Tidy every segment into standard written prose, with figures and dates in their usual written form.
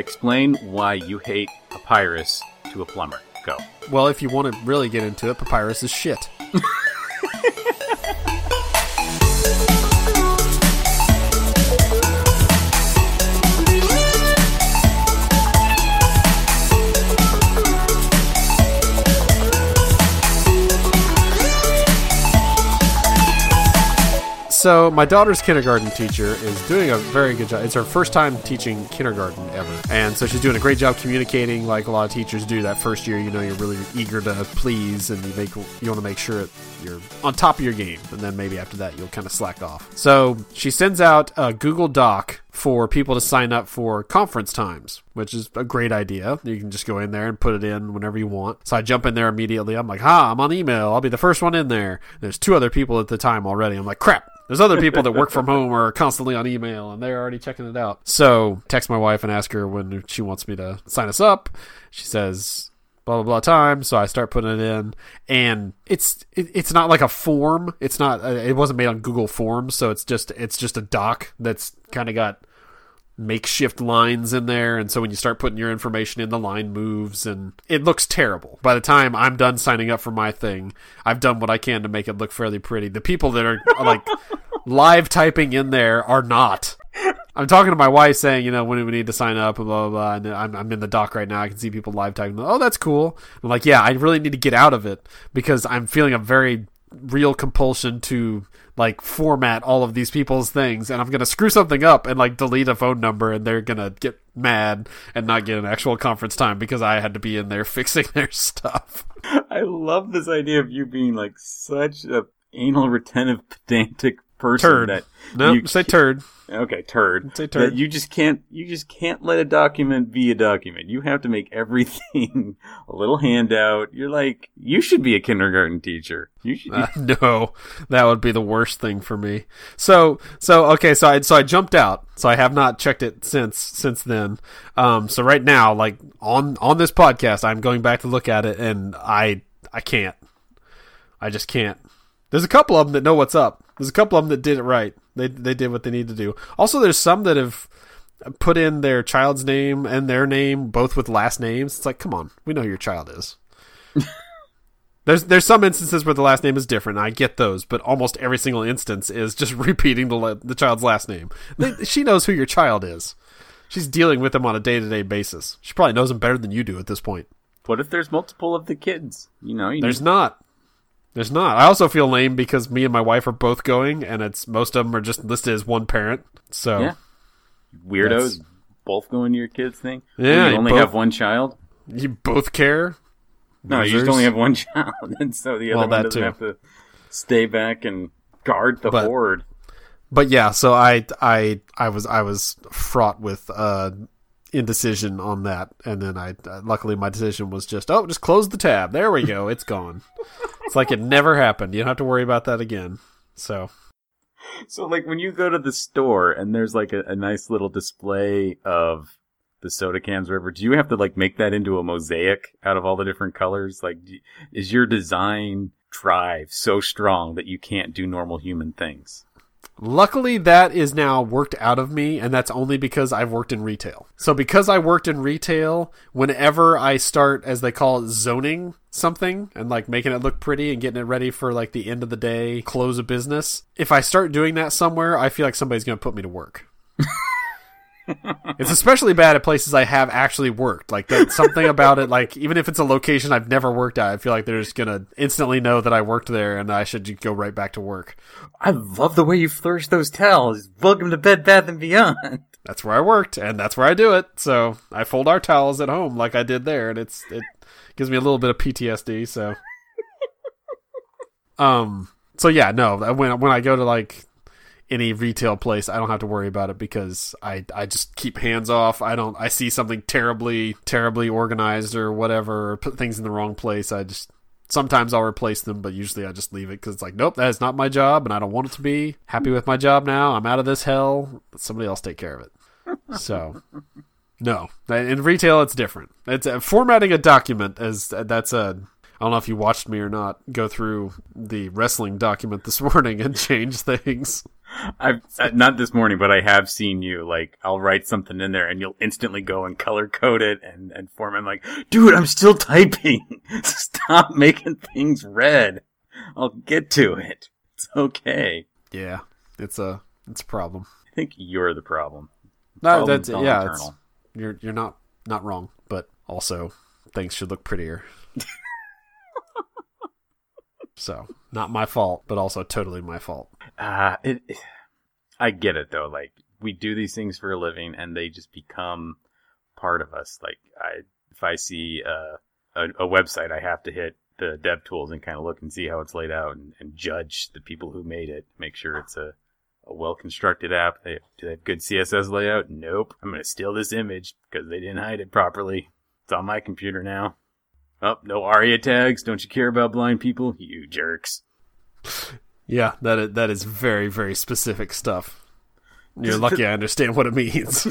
Explain why you hate Papyrus to a plumber. Go. Well, if you want to really get into it, Papyrus is shit. So my daughter's kindergarten teacher is doing a very good job. It's her first time teaching kindergarten ever. And so she's doing a great job communicating like a lot of teachers do that first year. You know, you're really eager to please and you want to make sure you're on top of your game. And then maybe after that, you'll kind of slack off. So she sends out a Google Doc for people to sign up for conference times, which is a great idea. You can just go in there and put it in whenever you want. So I jump in there immediately. I'm like, I'm on email. I'll be the first one in there. And there's two other people at the time already. I'm like, crap. There's other people that work from home or are constantly on email, and they're already checking it out. So text my wife and ask her when she wants me to sign us up. She says, blah, blah, blah time. So I start putting it in, and it's not like a form. It wasn't made on Google Forms. So it's just a doc that's kind of got makeshift lines in there. And so when you start putting your information in, the line moves and it looks terrible. By the time I'm done signing up for my thing, I've done what I can to make it look fairly pretty. The people that are like live typing in there are not. I'm talking to my wife saying, you know, when do we need to sign up and blah, blah, blah. And I'm in the doc right now. I can see people live typing. Oh, that's cool. I'm like, yeah, I really need to get out of it because I'm feeling a very real compulsion to like format all of these people's things, and I'm gonna screw something up and like delete a phone number, and they're gonna get mad and not get an actual conference time because I had to be in there fixing their stuff. I love this idea of you being like such a anal retentive pedantic person. Turd. That nope, say turd. Okay, turd. Say turd. That you just can't let a document be a document. You have to make everything a little handout. You're like, you should be a kindergarten teacher. You should. No, that would be the worst thing for me. So I jumped out. So I have not checked it since then. So right now, like on this podcast, I'm going back to look at it, and I can't. I just can't. There's a couple of them that know what's up. There's a couple of them that did it right. They did what they need to do. Also, there's some that have put in their child's name and their name, both with last names. It's like, come on. We know who your child is. There's some instances where the last name is different. I get those. But almost every single instance is just repeating the child's last name. She knows who your child is. She's dealing with them on a day-to-day basis. She probably knows them better than you do at this point. What if there's multiple of the kids? There's not. I also feel lame because me and my wife are both going, and it's most of them are just listed as one parent. So, yeah. Weirdos both going to your kids thing. Yeah, you only have one child. You both care. No, losers. You just only have one child, and so the other one doesn't have to stay back and guard the horde. But yeah, so I was fraught with indecision on that, and then luckily my decision was just close the tab. There we go. It's gone. It's like it never happened. You don't have to worry about that again. So like when you go to the store and there's like a nice little display of the soda cans or whatever, do you have to like make that into a mosaic out of all the different colors? Like, is your design drive so strong that you can't do normal human things? Luckily, that is now worked out of me, and that's only because I've worked in retail. So because I worked in retail, whenever I start, as they call it, zoning something and like making it look pretty and getting it ready for like the end of the day, close a business, if I start doing that somewhere, I feel like somebody's going to put me to work. It's especially bad at places I have actually worked. Like, there's something about it, like, even if it's a location I've never worked at, I feel like they're just going to instantly know that I worked there and I should go right back to work. I love the way you flourish those towels. Welcome to Bed Bath & Beyond. That's where I worked, and that's where I do it. So I fold our towels at home like I did there, and it gives me a little bit of PTSD, so. So, yeah, no, when I go to, like, any retail place, I don't have to worry about it because I just keep hands off. I see something terribly, terribly organized or whatever, or put things in the wrong place. Sometimes I'll replace them, but usually I just leave it because it's like, nope, that is not my job and I don't want it to be. Happy with my job now. I'm out of this hell. Let somebody else take care of it. So no, in retail, it's different. It's formatting a document I don't know if you watched me or not go through the wrestling document this morning and change things. I've not this morning, but I have seen you, like, I'll write something in there and you'll instantly go and color code it and form it. I'm like, dude, I'm still typing. Stop making things red. I'll get to it. It's okay. Yeah, it's a problem. I think you're the problem. No, that's it. Yeah, you're not wrong, but also things should look prettier. So, not my fault, but also totally my fault. I get it though. Like, we do these things for a living, and they just become part of us. Like, if I see a website, I have to hit the dev tools and kind of look and see how it's laid out, and judge the people who made it. Make sure it's a well-constructed app. Do they have good CSS layout? Nope. I'm going to steal this image because they didn't hide it properly. It's on my computer now. Oh, no ARIA tags. Don't you care about blind people? You jerks. Yeah, that is very, very specific stuff. You're lucky I understand what it means.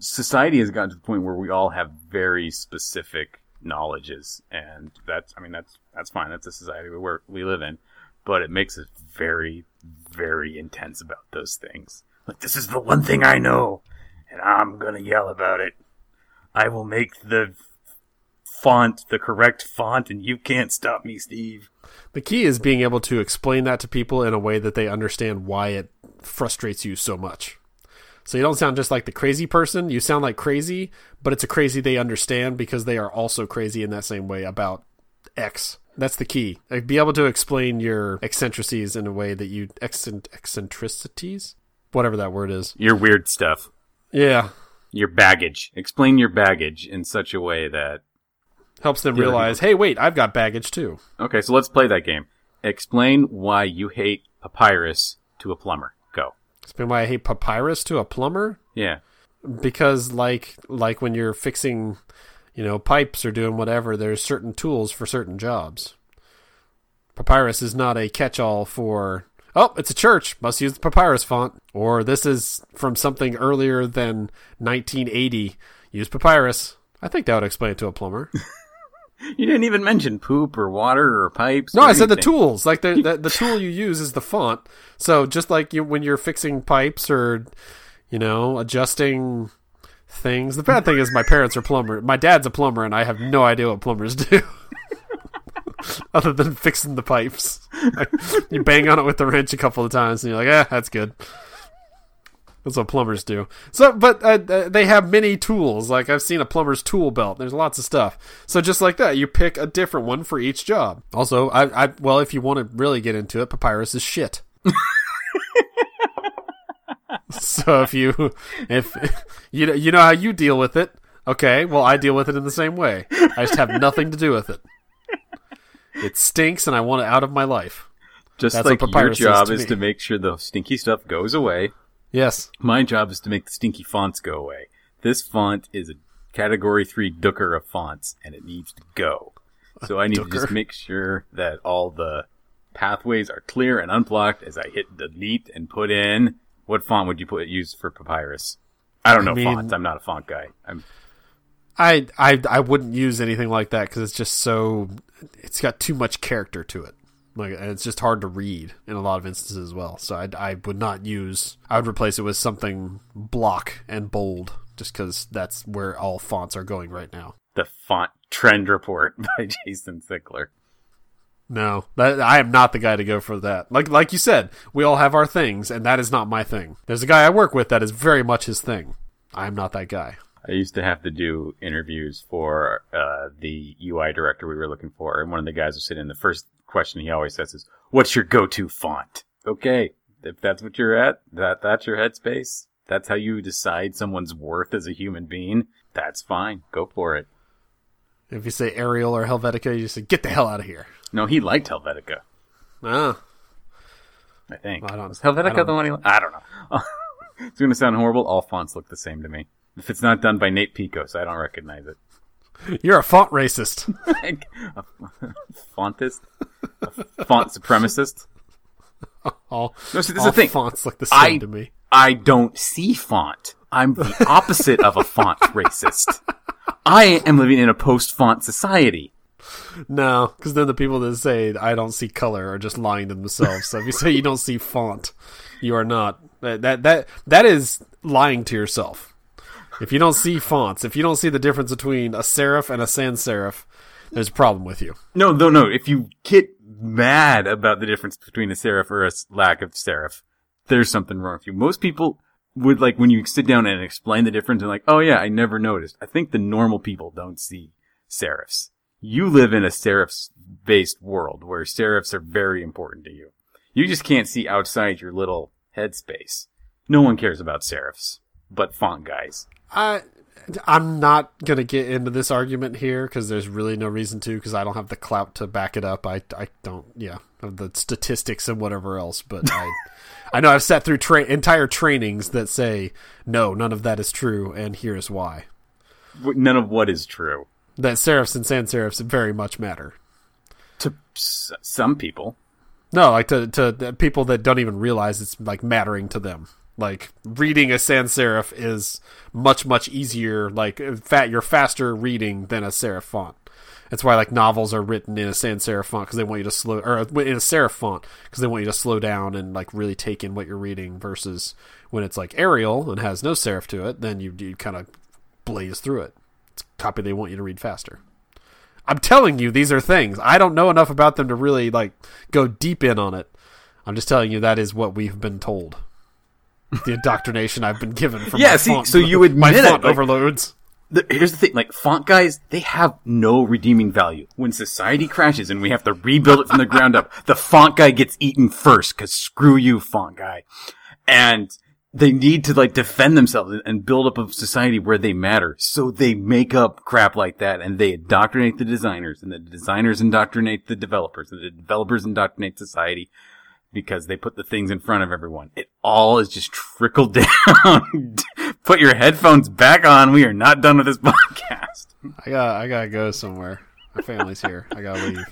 Society has gotten to the point where we all have very specific knowledges, and that's fine. That's the society we live in. But it makes us very, very intense about those things. Like, this is the one thing I know, and I'm gonna yell about it. I will make the font the correct font, and you can't stop me, Steve. The key is being able to explain that to people in a way that they understand why it frustrates you so much. So you don't sound just like the crazy person. You sound like crazy, but it's a crazy they understand because they are also crazy in that same way about X. That's the key. Like, be able to explain your eccentricities in a way that you... eccentricities? Whatever that word is. Your weird stuff. Yeah. Your baggage. Explain your baggage in such a way that... helps them realize, hey, wait, I've got baggage too. Okay, so let's play that game. Explain why you hate papyrus to a plumber. Go. Explain why I hate papyrus to a plumber? Yeah. Because like when you're fixing, pipes or doing whatever, there's certain tools for certain jobs. Papyrus is not a catch-all for, oh, it's a church, must use the papyrus font. Or this is from something earlier than 1980, use papyrus. I think that would explain it to a plumber. You didn't even mention poop or water or pipes. No, I said the tools. Like the tool you use is the font. So just like when you're fixing pipes or, adjusting things. The bad thing is my parents are plumber. My dad's a plumber, and I have no idea what plumbers do, other than fixing the pipes. Like, you bang on it with the wrench a couple of times, and you're like, that's good. That's what plumbers do. So, but they have many tools. Like, I've seen a plumber's tool belt. There's lots of stuff. So just like that, you pick a different one for each job. Also, well, if you want to really get into it, papyrus is shit. So if you know how you deal with it, okay, well, I deal with it in the same way. I just have nothing to do with it. It stinks, and I want it out of my life. Just that's like your job is to make sure the stinky stuff goes away. Yes. My job is to make the stinky fonts go away. This font is a Category 3 dooker of fonts, and it needs to go. So I need to just make sure that all the pathways are clear and unblocked as I hit delete and put in. What font would you use for papyrus? I don't know fonts. I'm not a font guy. I wouldn't use anything like that because it's just so... it's got too much character to it. Like, and it's just hard to read in a lot of instances as well. So I would not use... I would replace it with something block and bold, just because that's where all fonts are going right now. The Font Trend Report by Jason Sickler. No, I am not the guy to go for that. Like you said, we all have our things, and that is not my thing. There's a guy I work with that is very much his thing. I'm not that guy. I used to have to do interviews for the UI director we were looking for, and one of the guys was sitting in the first... question he always says is, what's your go-to font? Okay, if that's what you're at, that's your headspace, that's how you decide someone's worth as a human being, that's fine, go for it. If you say Arial or Helvetica, you just say, get the hell out of here. No, he liked Helvetica. Oh. I think. Well, was Helvetica the one he liked? I don't know. It's going to sound horrible, all fonts look the same to me. If it's not done by Nate Picos, I don't recognize it. You're a font racist. A fontist? A font supremacist? All fonts look the same to me. I don't see font. I'm the opposite of a font racist. I am living in a post-font society. No, because then the people that say I don't see color are just lying to themselves. So if you say you don't see font, you are not. That is lying to yourself. If you don't see fonts, if you don't see the difference between a serif and a sans serif, there's a problem with you. No. If you get mad about the difference between a serif or a lack of serif, there's something wrong with you. Most people would, like, when you sit down and explain the difference, and like, oh yeah, I never noticed. I think the normal people don't see serifs. You live in a serif-based world where serifs are very important to you. You just can't see outside your little headspace. No one cares about serifs, but font guys. I'm not going to get into this argument here because there's really no reason to, because I don't have the clout to back it up. I don't have the statistics and whatever else, but I know I've sat through entire trainings that say, no, none of that is true, and here's why. None of what is true? That serifs and sans serifs very much matter. To some people. No, like to people that don't even realize it's like mattering to them. Like, reading a sans serif is much, much easier. Like, you're faster reading than a serif font. That's why, like, novels are written in a sans serif font because they want you to slow, or in a serif font because they want you to slow down and, like, really take in what you're reading, versus when it's, like, Arial and has no serif to it, then you kind of blaze through it. It's a copy they want you to read faster. I'm telling you, these are things. I don't know enough about them to really, like, go deep in on it. I'm just telling you that is what we've been told. The indoctrination I've been given from overloads. Here's the thing, like, font guys, they have no redeeming value. When society crashes and we have to rebuild it from the ground up, the font guy gets eaten first, because screw you, font guy. And they need to, like, defend themselves and build up a society where they matter. So they make up crap like that, and they indoctrinate the designers, and the designers indoctrinate the developers, and the developers indoctrinate society, because they put the things in front of everyone. It all is just trickled down. Put your headphones back on. We are not done with this podcast. I gotta go somewhere. My family's here. I gotta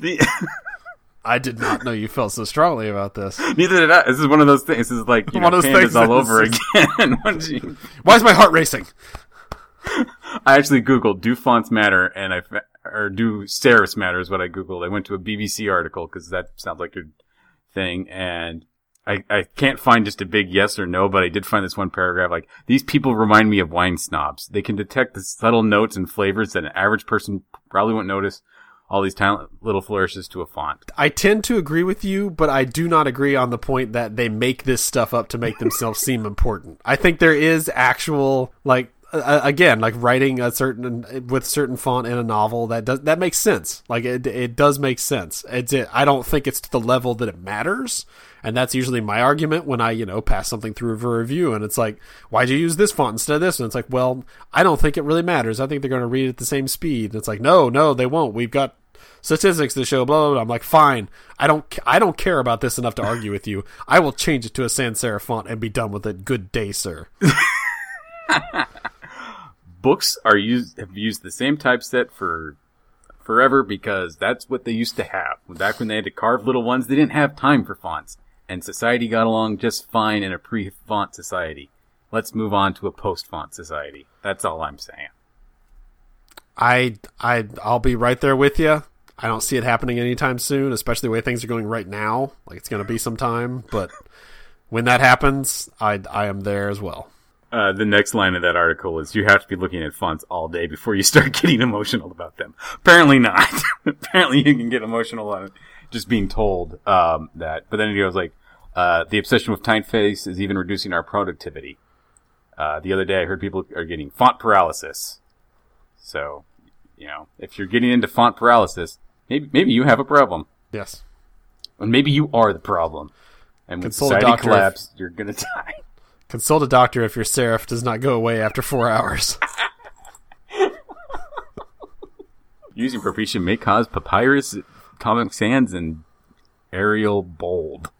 leave. I did not know you felt so strongly about this. Neither did I. This is one of those things. This is like, you know, Panda's all over again. Why is my heart racing? I actually Googled, do fonts matter? And do serifs matter is what I Googled. I went to a BBC article because that sounds like your thing. And I can't find just a big yes or no, but I did find this one paragraph. Like, these people remind me of wine snobs. They can detect the subtle notes and flavors that an average person probably won't notice. All these tiny little flourishes to a font. I tend to agree with you, but I do not agree on the point that they make this stuff up to make themselves seem important. I think there is actual, like, again, like writing with certain font in a novel, that makes sense. Like, it does make sense. I don't think it's to the level that it matters, and that's usually my argument when I, you know, pass something through a review, and it's like, why'd you use this font instead of this? And it's like, well, I don't think it really matters. I think they're going to read at the same speed. And it's like, no, they won't. We've got statistics to show, blah, blah, blah. I'm like, fine. I don't care about this enough to argue with you. I will change it to a sans serif font and be done with it. Good day, sir. Books have used the same typeset for forever, because that's what they used to have. Back when they had to carve little ones, they didn't have time for fonts. And society got along just fine in a pre-font society. Let's move on to a post-font society. That's all I'm saying. I'll be right there with you. I don't see it happening anytime soon, especially the way things are going right now. Like, it's going to be some time, but when that happens, I am there as well. The next line of that article is, you have to be looking at fonts all day before you start getting emotional about them. Apparently not. Apparently you can get emotional on just being told that. But then it goes like, the obsession with typeface is even reducing our productivity. The other day I heard people are getting font paralysis. So, you know, if you're getting into font paralysis, maybe you have a problem. Yes. And maybe you are the problem. And when society collapses, you're going to die. Consult a doctor if your serif does not go away after 4 hours. Using profusion may cause papyrus, Comic Sans, and Arial bold.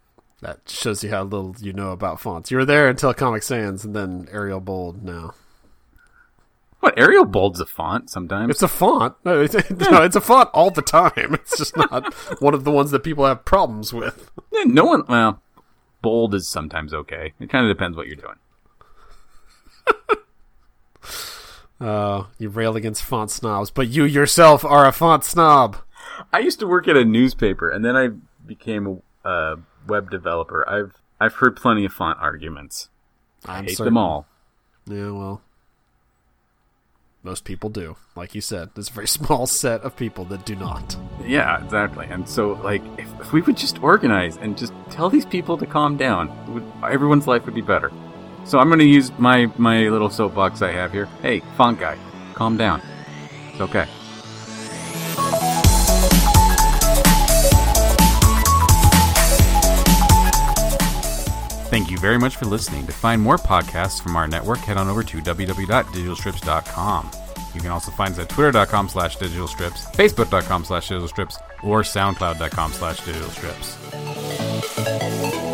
That shows you how little you know about fonts. You were there until Comic Sans, and then Arial bold now. What, Arial bold's a font sometimes? It's a font. No, it's a font all the time. It's just not one of the ones that people have problems with. Yeah, no one... Well... Bold is sometimes okay. It kind of depends what you're doing. You rail against font snobs, but you yourself are a font snob. I used to work at a newspaper, and then I became a web developer. I've heard plenty of font arguments. I hate them all. Yeah, well, most people do. Like you said, there's a very small set of people that do not. Yeah, exactly. And so, like, if we would just organize and just tell these people to calm down, everyone's life would be better. So I'm going to use my little soapbox I have here. Hey, font guy, calm down. It's okay. Thank you very much for listening. To find more podcasts from our network, head on over to www.digitalstrips.com. You can also find us at twitter.com/digitalstrips, facebook.com/digitalstrips, or soundcloud.com/digitalstrips.